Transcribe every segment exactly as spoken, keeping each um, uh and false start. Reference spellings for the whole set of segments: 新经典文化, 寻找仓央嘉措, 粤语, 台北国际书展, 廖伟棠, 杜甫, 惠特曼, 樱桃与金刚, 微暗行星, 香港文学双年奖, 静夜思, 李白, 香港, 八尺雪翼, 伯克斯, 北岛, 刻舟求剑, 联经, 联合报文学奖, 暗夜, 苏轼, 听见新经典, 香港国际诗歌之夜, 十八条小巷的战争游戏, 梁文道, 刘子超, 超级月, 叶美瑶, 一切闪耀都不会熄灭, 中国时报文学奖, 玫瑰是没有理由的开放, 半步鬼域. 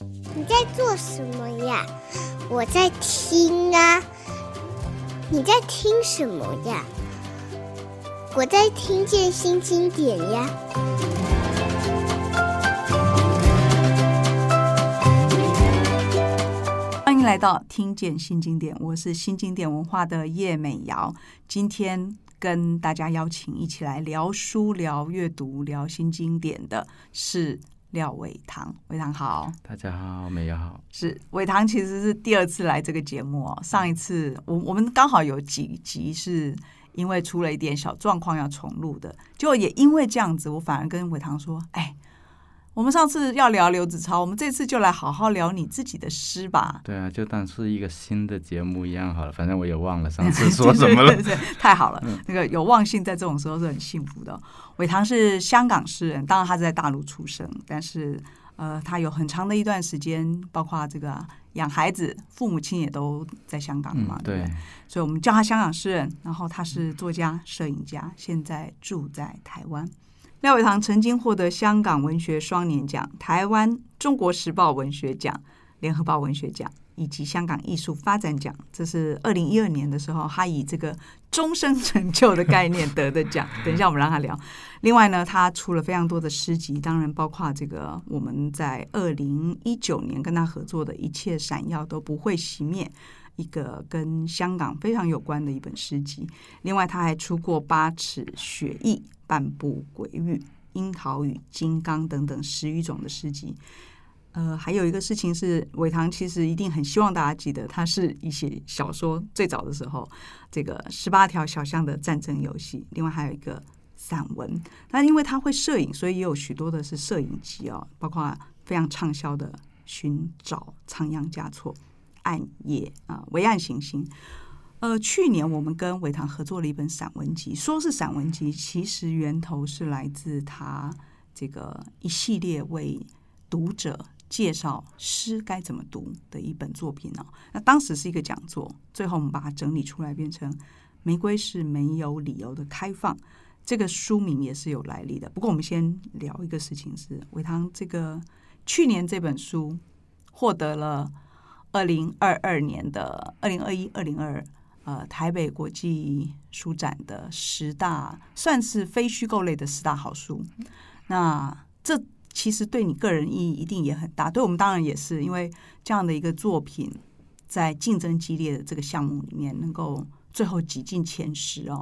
你在做什么呀？我在听啊。你在听什么呀？我在听见新经典呀。欢迎来到听见新经典，我是新经典文化的叶美瑶。今天跟大家邀请一起来聊书、聊阅读、聊新经典的是廖伟棠。伟棠好。大家好，美瑶好。是，伟棠其实是第二次来这个节目哦。上一次 我, 我们刚好有几集是因为出了一点小状况要重录的，结果也因为这样子，我反而跟伟棠说：“哎，我们上次要聊刘子超，我们这次就来好好聊你自己的诗吧。”对啊，就当是一个新的节目一样好了，反正我也忘了上次说什么了。对对对对，太好了，嗯、那个有忘性在这种时候是很幸福的。伟棠是香港诗人，当然他是在大陆出生，但是呃，他有很长的一段时间，包括这个、啊。养孩子，父母亲也都在香港嘛，嗯、对, 对，所以我们叫他香港诗人。然后他是作家、摄影家，现在住在台湾。廖伟棠曾经获得香港文学双年奖、台湾中国时报文学奖、联合报文学奖以及香港艺术发展奖。这是二零一二年的时候，他以这个终身成就的概念得的奖。等一下我们让他聊。另外呢，他出了非常多的诗集，当然包括这个我们在二零一九年跟他合作的《一切闪耀都不会熄灭》，一个跟香港非常有关的一本诗集。另外他还出过《八尺雪翼》《半步鬼域》《樱桃与金刚》等等十余种的诗集。呃，还有一个事情是，伟棠其实一定很希望大家记得，他是一些小说最早的时候，这个十八条小巷的战争游戏。另外还有一个散文，那因为他会摄影，所以也有许多的是摄影集哦，包括非常畅销的《寻找仓央嘉措》《暗夜》啊、呃，《微暗行星》。呃，去年我们跟伟棠合作了一本散文集，说是散文集，其实源头是来自他这个一系列为读者介绍诗该怎么读的一本作品、哦、那当时是一个讲座，最后我们把它整理出来变成《玫瑰是没有理由的开放》，这个书名也是有来历的。不过我们先聊一个事情是，伟棠这个去年这本书获得了二零二二年的二零二一、二零二二呃台北国际书展的十大，算是非虚构类的十大好书。那这其实对你个人意义一定也很大，对我们当然也是，因为这样的一个作品在竞争激烈的这个项目里面能够最后挤进前十哦，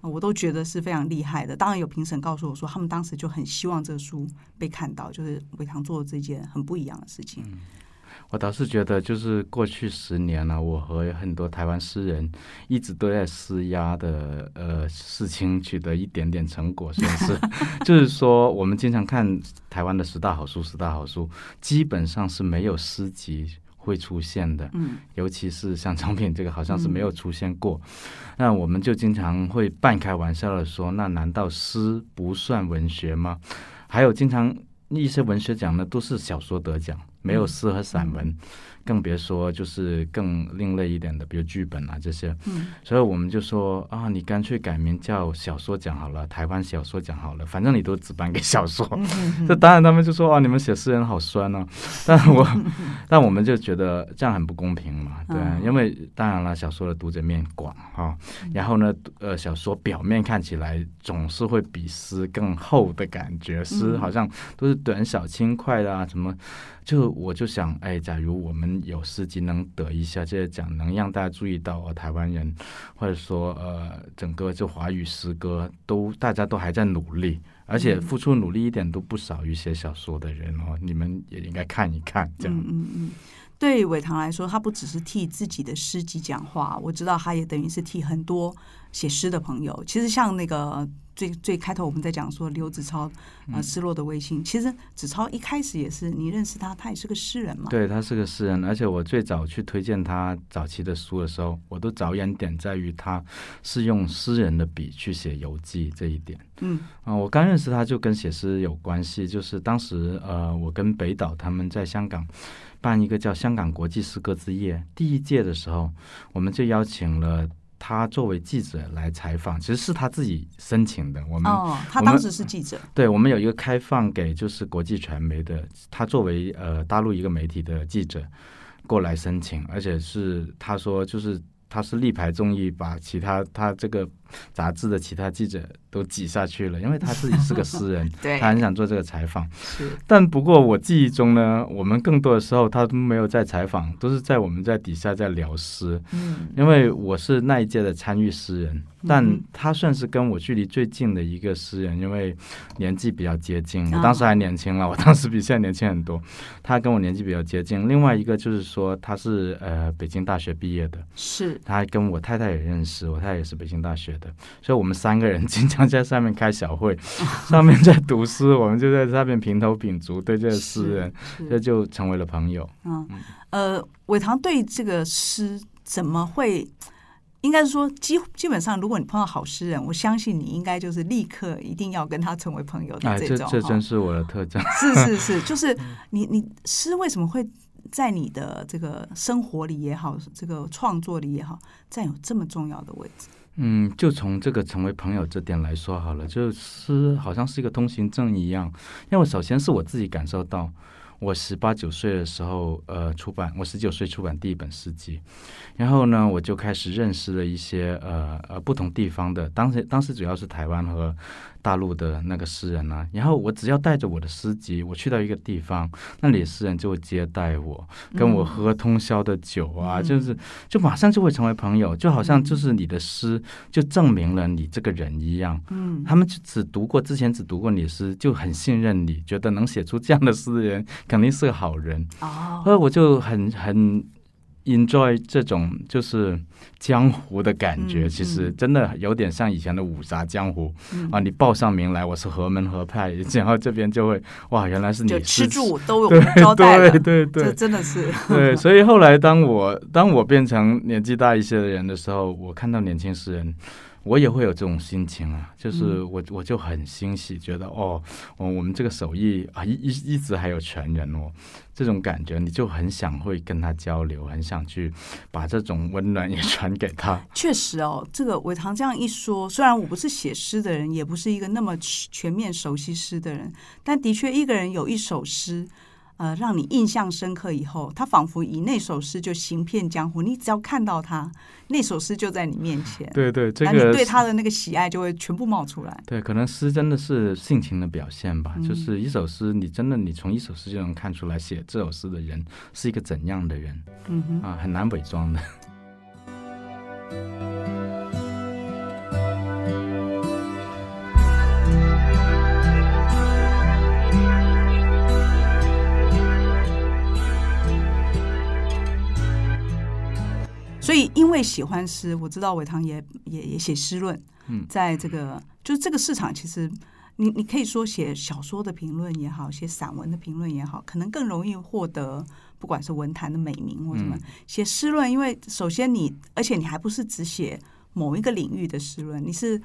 我都觉得是非常厉害的。当然有评审告诉我说，他们当时就很希望这个书被看到，就是伟棠做这件很不一样的事情、嗯、我倒是觉得就是过去十年啊，我和很多台湾诗人一直都在施压的呃事情取得一点点成果，算是就是说我们经常看台湾的十大好书，十大好书基本上是没有诗集会出现的、嗯、尤其是像张品这个好像是没有出现过、嗯、那我们就经常会半开玩笑的说，那难道诗不算文学吗？还有经常一些文学奖呢都是小说得奖，没有诗和散文、嗯、更别说就是更另类一点的比如剧本啊这些、嗯、所以我们就说啊，你干脆改名叫小说奖好了，台湾小说奖好了，反正你都只颁给小说。这、嗯、当然他们就说啊，你们写诗人好酸啊，但我但我们就觉得这样很不公平嘛，对、嗯、因为当然了，小说的读者面广啊，然后呢呃，小说表面看起来总是会比诗更厚的感觉，诗好像都是短小轻快的啊什么，就我就想，哎，假如我们有诗集能得一下这些奖，能让大家注意到、哦、台湾人，或者说呃，整个就华语诗歌都大家都还在努力，而且付出努力一点都不少于写小说的人哦，你们也应该看一看这样。嗯嗯嗯，对伟棠来说，他不只是替自己的诗集讲话，我知道他也等于是替很多写诗的朋友。其实像那个。最, 最开头我们在讲说刘子超、呃、失落的微星、嗯、其实子超一开始也是你认识他，他也是个诗人嘛。对，他是个诗人，而且我最早去推荐他早期的书的时候，我都着眼点在于他是用诗人的笔去写游记这一点。嗯、呃，我刚认识他就跟写诗有关系，就是当时呃，我跟北岛他们在香港办一个叫香港国际诗歌之夜，第一届的时候我们就邀请了他作为记者来采访，其实是他自己申请的。我们哦，他当时是记者。对，我们有一个开放给就是国际传媒的，他作为呃大陆一个媒体的记者过来申请，而且是他说就是他是力排众议，把其他他这个杂志的其他记者都挤下去了，因为他自己是个诗人，他很想做这个采访。但不过我记忆中呢，我们更多的时候他都没有在采访，都是在我们在底下在聊诗。嗯，因为我是那一届的参与诗人，但他算是跟我距离最近的一个诗人，因为年纪比较接近，我当时还年轻了，我当时比现在年轻很多，他跟我年纪比较接近。另外一个就是说他是呃北京大学毕业的，是他跟我太太也认识，我太太也是北京大学的，所以我们三个人经常在上面开小会，上面在读诗，我们就在上面评头品足，对这个诗人，这就成为了朋友。嗯，呃，伟棠对这个诗怎么会？应该说基基本上，如果你碰到好诗人，我相信你应该就是立刻一定要跟他成为朋友的这种。哎、这这真是我的特长。是是是，就是你你诗为什么会在你的这个生活里也好，这个创作里也好，占有这么重要的位置？嗯，就从这个成为朋友这点来说好了，就是好像是一个通行证一样。因为我首先是我自己感受到，我十八九岁的时候，呃，出版我十九岁出版第一本诗集，然后呢，我就开始认识了一些呃呃不同地方的，当时当时主要是台湾和大陆的那个诗人啊。然后我只要带着我的诗集，我去到一个地方，那里诗人就会接待我，跟我喝通宵的酒啊，嗯、就是就马上就会成为朋友，就好像就是你的诗。就证明了你这个人一样，嗯，他们只读过之前只读过你的诗，就很信任你，觉得能写出这样的诗的人肯定是个好人。哦，所以我就很很 enjoy 这种就是江湖的感觉，嗯，其实真的有点像以前的武侠江湖，嗯，啊，你报上名来我是何门何派，嗯，然后这边就会哇，原来是你是就吃住都有招待的，对对 对, 对，这真的是对。所以后来当我当我变成年纪大一些的人的时候，我看到年轻诗人，我也会有这种心情啊，就是我我就很欣喜，觉得哦，我们这个手艺啊，一一直还有传人哦，这种感觉你就很想会跟他交流，很想去把这种温暖也传给他。确实哦，这个伟棠这样一说，虽然我不是写诗的人，也不是一个那么全面熟悉诗的人，但的确一个人有一首诗，呃，让你印象深刻以后，他仿佛以那首诗就行遍江湖，你只要看到他，那首诗就在你面前。对对，这个你对他的那个喜爱就会全部冒出来。对，可能诗真的是性情的表现吧，嗯，就是一首诗，你真的你从一首诗就能看出来写这首诗的人是一个怎样的人，嗯哼，啊，很难伪装的。所以因为喜欢诗，我知道伟棠也也也写诗论，嗯，在这个就是这个市场，其实你你可以说写小说的评论也好，写散文的评论也好，可能更容易获得不管是文坛的美名或什么，嗯，写诗论，因为首先你而且你还不是只写某一个领域的诗论，你是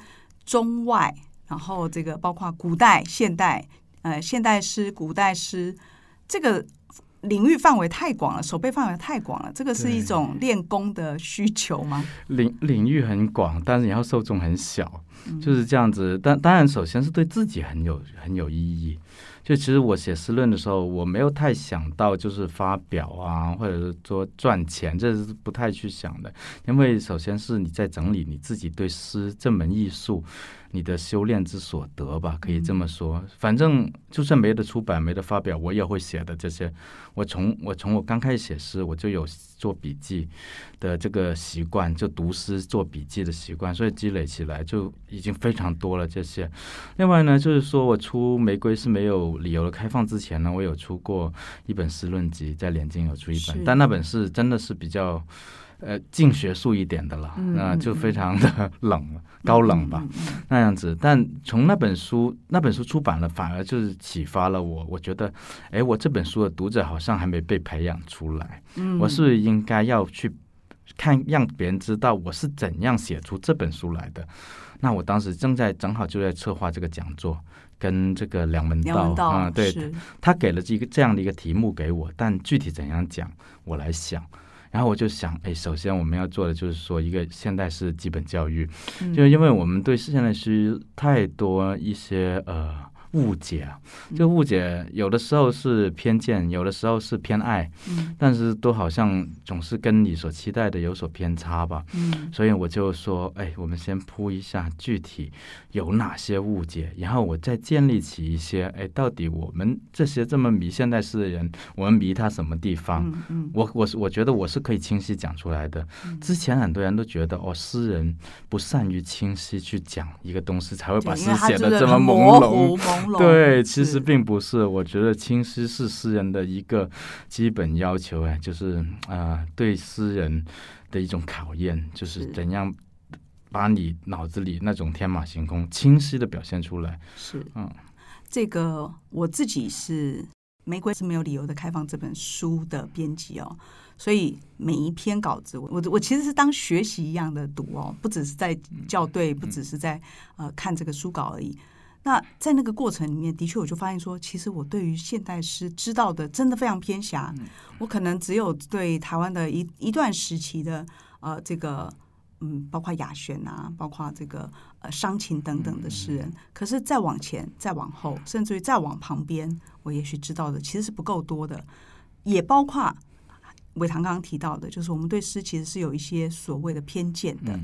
中外，然后这个包括古代现代，呃现代诗古代诗，这个领域范围太广了，手背范围太广了，这个是一种练功的需求吗？ 领, 领域很广，但是然后受众很小，嗯，就是这样子。但当然首先是对自己很有很有意义，就其实我写诗论的时候，我没有太想到就是发表啊，或者是说赚钱，这是不太去想的。因为首先是你在整理你自己对诗这门艺术你的修炼之所得吧，可以这么说。反正就算没得出版没得发表，我也会写的这些。我从我从我刚开始写诗，我就有做笔记的这个习惯，就读诗做笔记的习惯，所以积累起来就已经非常多了这些。另外呢，就是说我出《玫瑰是没有理由的开放》之前呢，我有出过一本诗论集，在联经有出一本，但那本是真的是比较呃，近学术一点的了，那，嗯呃、就非常的冷，嗯，高冷吧，嗯，那样子。但从那本书那本书出版了，反而就是启发了我。我觉得，哎，我这本书的读者好像还没被培养出来，嗯，我是应该要去看，让别人知道我是怎样写出这本书来的。那我当时正在正好就在策划这个讲座，跟这个梁文道啊，嗯，对，他给了一个这样的一个题目给我，但具体怎样讲，我来想。然后我就想，哎，首先我们要做的就是说一个现代式基本教育，嗯、就是因为我们对现代诗太多一些呃误解啊，这个误解有的时候是偏见，有的时候是偏爱，嗯、但是都好像总是跟你所期待的有所偏差吧。嗯、所以我就说，哎，我们先铺一下具体有哪些误解，然后我再建立起一些，哎，到底我们这些这么迷现代诗的人，我们迷他什么地方？嗯嗯、我我我觉得我是可以清晰讲出来的。之前很多人都觉得哦，诗人不善于清晰去讲一个东西，才会把诗写得这么朦胧。对，其实并不是，我觉得清晰是诗人的一个基本要求，哎，就是啊、呃，对诗人的一种考验，就是怎样把你脑子里那种天马行空清晰的表现出来。是，嗯，这个我自己是《玫瑰是没有理由的开放》这本书的编辑哦，所以每一篇稿子我，我我其实是当学习一样的读哦，不只是在校对，不只是在呃看这个书稿而已。那在那个过程里面，的确我就发现说，其实我对于现代诗知道的真的非常偏狭，我可能只有对台湾的一一段时期的呃这个嗯，包括雅璇啊，包括这个呃伤情等等的诗人，可是再往前、再往后，甚至于再往旁边，我也许知道的其实是不够多的，也包括伟棠刚刚提到的，就是我们对诗其实是有一些所谓的偏见的，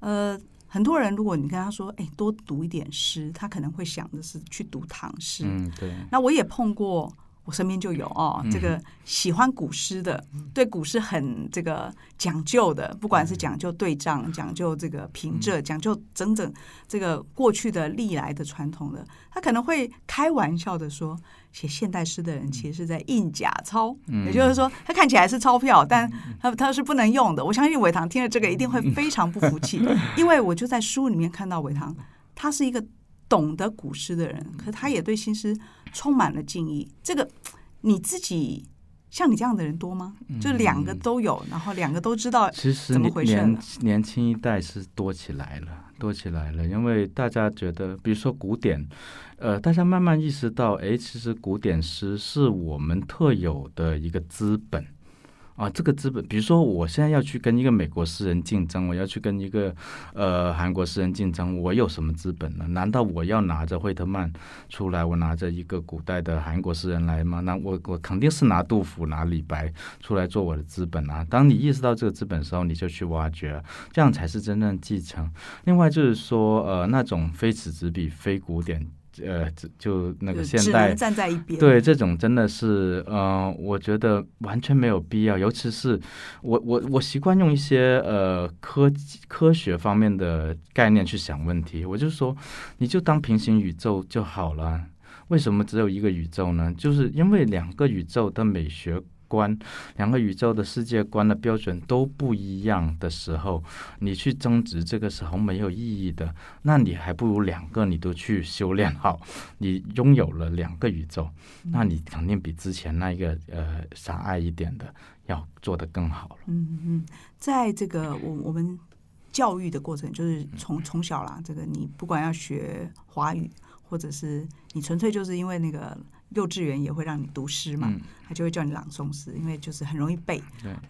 呃。很多人，如果你跟他说，哎，多读一点诗，他可能会想的是去读唐诗。嗯，对。那我也碰过，我身边就有哦，嗯、这个喜欢古诗的，对古诗很这个讲究的，不管是讲究对仗、嗯、讲究这个平仄、嗯、讲究整整这个过去的历来的传统的，他可能会开玩笑的说，写现代诗的人其实是在印假钞，嗯、也就是说，他看起来是钞票，但他他是不能用的。我相信伟棠听了这个一定会非常不服气，因为我就在书里面看到伟棠，他是一个懂得古诗的人，可他也对新诗充满了敬意。这个你自己像你这样的人多吗？就两个都有，然后两个都知道怎么回事了。其实 年, 年轻一代是多起来了。多起来了，因为大家觉得，比如说古典，呃，大家慢慢意识到，哎，其实古典诗是我们特有的一个资本啊，这个资本，比如说我现在要去跟一个美国诗人竞争，我要去跟一个呃韩国诗人竞争，我有什么资本呢？难道我要拿着惠特曼出来，我拿着一个古代的韩国诗人来吗？那我我肯定是拿杜甫、拿李白出来做我的资本啊。当你意识到这个资本的时候，你就去挖掘，这样才是真正继承。另外就是说，呃，那种非此之彼、非古典。呃，就那个现代站在一边，对，这种真的是，呃，我觉得完全没有必要。尤其是我，我，我习惯用一些呃科科学方面的概念去想问题。我就说，你就当平行宇宙就好了。为什么只有一个宇宙呢？就是因为两个宇宙的美学观、两个宇宙的世界观的标准都不一样的时候，你去争执这个时候没有意义的，那你还不如两个你都去修炼好，你拥有了两个宇宙，那你肯定比之前那一个呃狭隘一点的要做得更好了。嗯嗯，在这个我我们教育的过程，就是从从小啦，这个你不管要学华语，或者是你纯粹就是因为那个。幼稚园也会让你读诗嘛，嗯、他就会叫你朗诵诗，因为就是很容易背，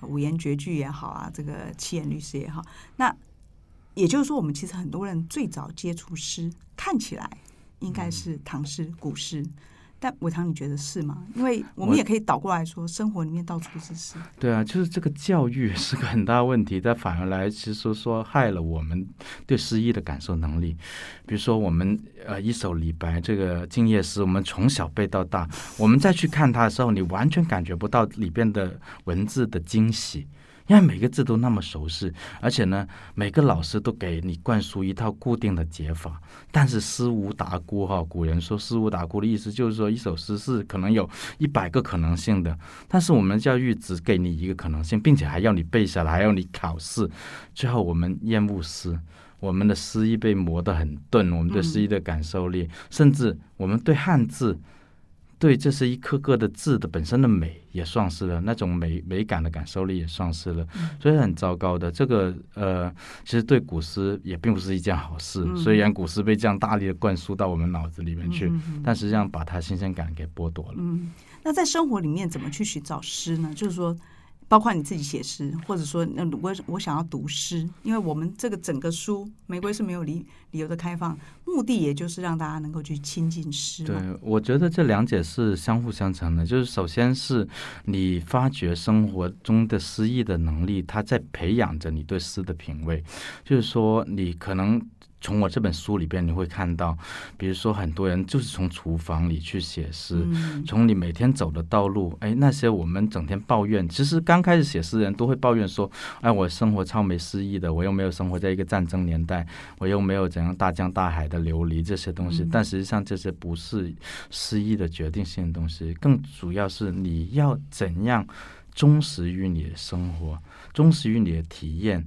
五言绝句也好啊，这个七言律诗也好。那也就是说，我们其实很多人最早接触诗，看起来应该是唐诗、嗯、古诗。但伟棠，你觉得是吗？因为我们也可以倒过来说，生活里面到处都是诗。对啊，就是这个教育是个很大问题，但反而来其实说害了我们对诗意的感受能力。比如说我们呃一首李白这个《静夜思》，我们从小背到大，我们再去看它的时候，你完全感觉不到里边的文字的惊喜。因为每个字都那么熟悉，而且呢，每个老师都给你灌输一套固定的解法。但是诗无达姑哈，古人说诗无达姑的意思就是说，一首诗是可能有一百个可能性的，但是我们教育只给你一个可能性，并且还要你背下来，还要你考试。最后我们厌恶诗，我们的诗意被磨得很钝，我们对诗意的感受力，嗯、甚至我们对汉字。对，这是一颗颗的字的本身的美也丧失了，那种美美感的感受力也丧失了，所以很糟糕的。这个呃，其实对古诗也并不是一件好事。嗯、虽然古诗被这样大力的灌输到我们脑子里面去，嗯嗯、但实际上把它新鲜感给剥夺了。嗯，那在生活里面怎么去寻找诗呢？就是说，包括你自己写诗，或者说那我我想要读诗，因为我们这个整个书玫瑰是没有理理由的开放，目的也就是让大家能够去亲近诗嘛。对，我觉得这两者是相互相成的，就是首先是你发掘生活中的诗意的能力，它在培养着你对诗的品味，就是说你可能从我这本书里边你会看到，比如说很多人就是从厨房里去写诗、嗯、从你每天走的道路，哎，那些我们整天抱怨，其实刚开始写诗人都会抱怨说，哎，我生活超没诗意的，我又没有生活在一个战争年代，我又没有怎样大江大海的流离这些东西、嗯、但实际上这些不是诗意的决定性的东西，更主要是你要怎样忠实于你的生活，忠实于你的体验，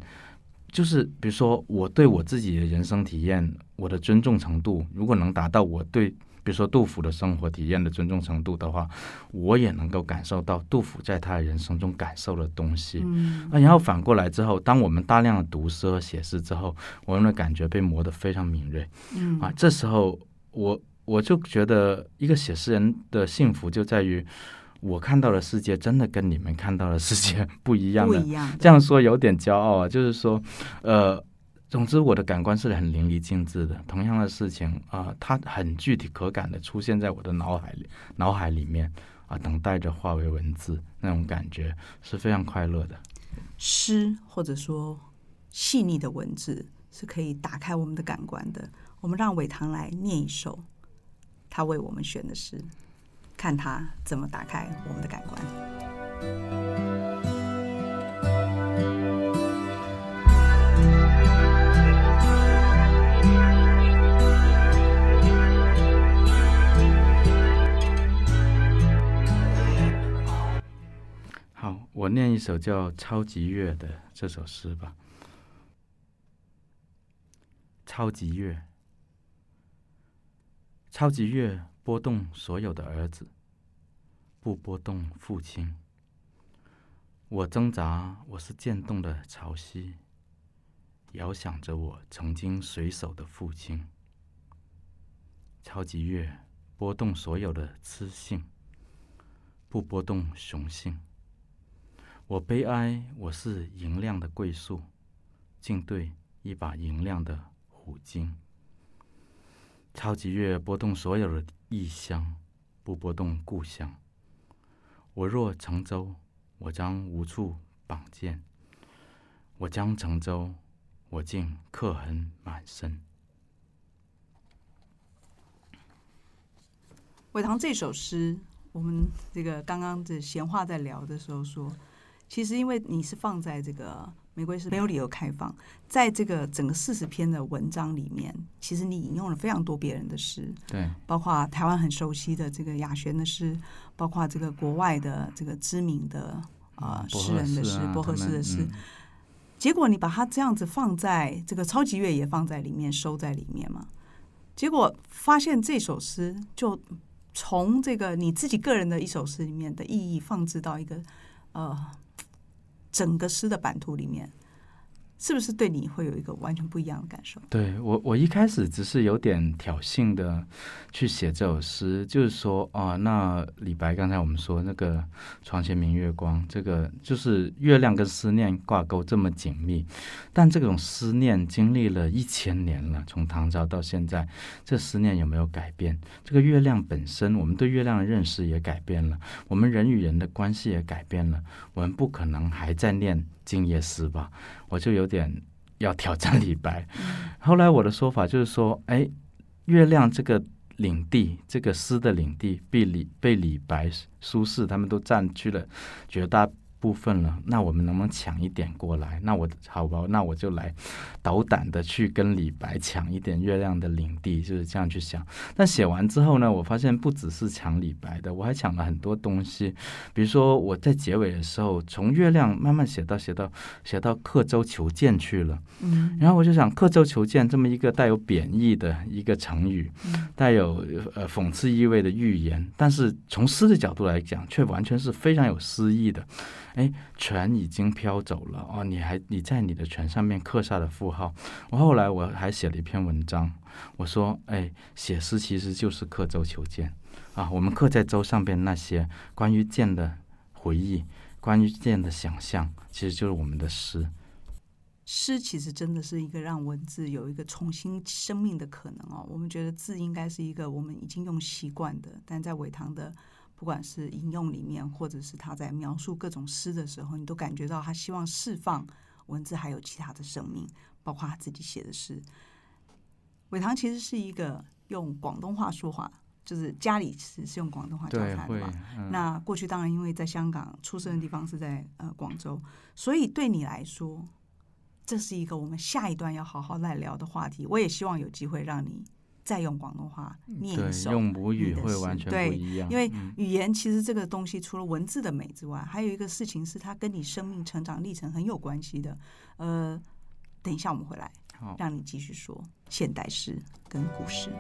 就是比如说我对我自己的人生体验我的尊重程度，如果能达到我对比如说杜甫的生活体验的尊重程度的话，我也能够感受到杜甫在他的人生中感受的东西、嗯啊、然后反过来之后，当我们大量的读诗和写诗之后，我们的感觉被磨得非常敏锐、嗯、啊，这时候我我就觉得一个写诗人的幸福就在于我看到的世界真的跟你们看到的世界不一样的，不一样的，这样说有点骄傲啊，就是说呃，总之我的感官是很淋漓尽致的，同样的事情啊、呃，它很具体可感的出现在我的脑海里脑海里面啊、呃，等待着化为文字，那种感觉是非常快乐的。诗或者说细腻的文字是可以打开我们的感官的，我们让伟棠来念一首他为我们选的诗，看它怎么打开我们的感官。好，我念一首叫《超级月》的这首诗吧。超级月，超级月波动所有的儿子，不波动父亲。我挣扎，我是渐冻的潮汐，遥想着我曾经随手的父亲。超级月波动所有的雌性，不波动雄性。我悲哀，我是银亮的桂树，竟对一把银亮的虎鲸。超级月波动所有的异乡，不波动故乡。我若乘舟，我将无处绑剑；我将乘舟，我竟刻痕满身。伟棠这首诗，我们这个刚刚这闲话在聊的时候说，其实因为你是放在这个玫瑰是没有理由开放，在这个整个四十篇的文章里面，其实你引用了非常多别人的诗，对，包括台湾很熟悉的这个雅璇的诗，包括这个国外的这个知名的啊、呃、诗人的诗，伯克斯的诗、嗯、结果你把它这样子放在这个超级月也放在里面，收在里面嘛，结果发现这首诗就从这个你自己个人的一首诗里面的意义放置到一个呃整个诗的版图里面，是不是对你会有一个完全不一样的感受？对，我我一开始只是有点挑衅的去写这首诗，就是说啊，那李白刚才我们说那个床前明月光，这个就是月亮跟思念挂钩这么紧密，但这种思念经历了一千年了，从唐朝到现在，这思念有没有改变？这个月亮本身，我们对月亮的认识也改变了，我们人与人的关系也改变了，我们不可能还在念静夜思吧，我就有点要挑战李白。后来我的说法就是说，哎，月亮这个领地，这个诗的领地被李被李白、苏轼他们都占据了绝大部分了，那我们能不能抢一点过来？那我好吧，那我就来斗胆的去跟李白抢一点月亮的领地，就是这样去想。但写完之后呢，我发现不只是抢李白的，我还抢了很多东西，比如说我在结尾的时候，从月亮慢慢写到写到写到刻舟求剑去了、嗯、然后我就想，刻舟求剑这么一个带有贬义的一个成语、嗯、带有、呃、讽刺意味的寓言，但是从诗的角度来讲却完全是非常有诗意的。哎，船已经飘走了哦，你还你在你的船上面刻下了符号。我后来我还写了一篇文章，我说，哎，写诗其实就是刻舟求剑啊，我们刻在舟上边那些关于剑的回忆，关于这样的想象，其实就是我们的诗。诗其实真的是一个让文字有一个重新生命的可能哦。我们觉得字应该是一个我们已经用习惯的，但在韦唐的不管是引用里面，或者是他在描述各种诗的时候，你都感觉到他希望释放文字还有其他的生命，包括他自己写的诗。韦唐其实是一个用广东话说话，就是家里是用广东话交谈的嘛、嗯、那过去当然因为在香港出生的地方是在呃广州，所以对你来说这是一个我们下一段要好好来聊的话题。我也希望有机会让你再用广东话念一首，对，用母语会完全不一样。对，因为语言其实这个东西除了文字的美之外、嗯、还有一个事情是它跟你生命成长历程很有关系的。呃，等一下我们回来让你继续说现代诗跟古诗。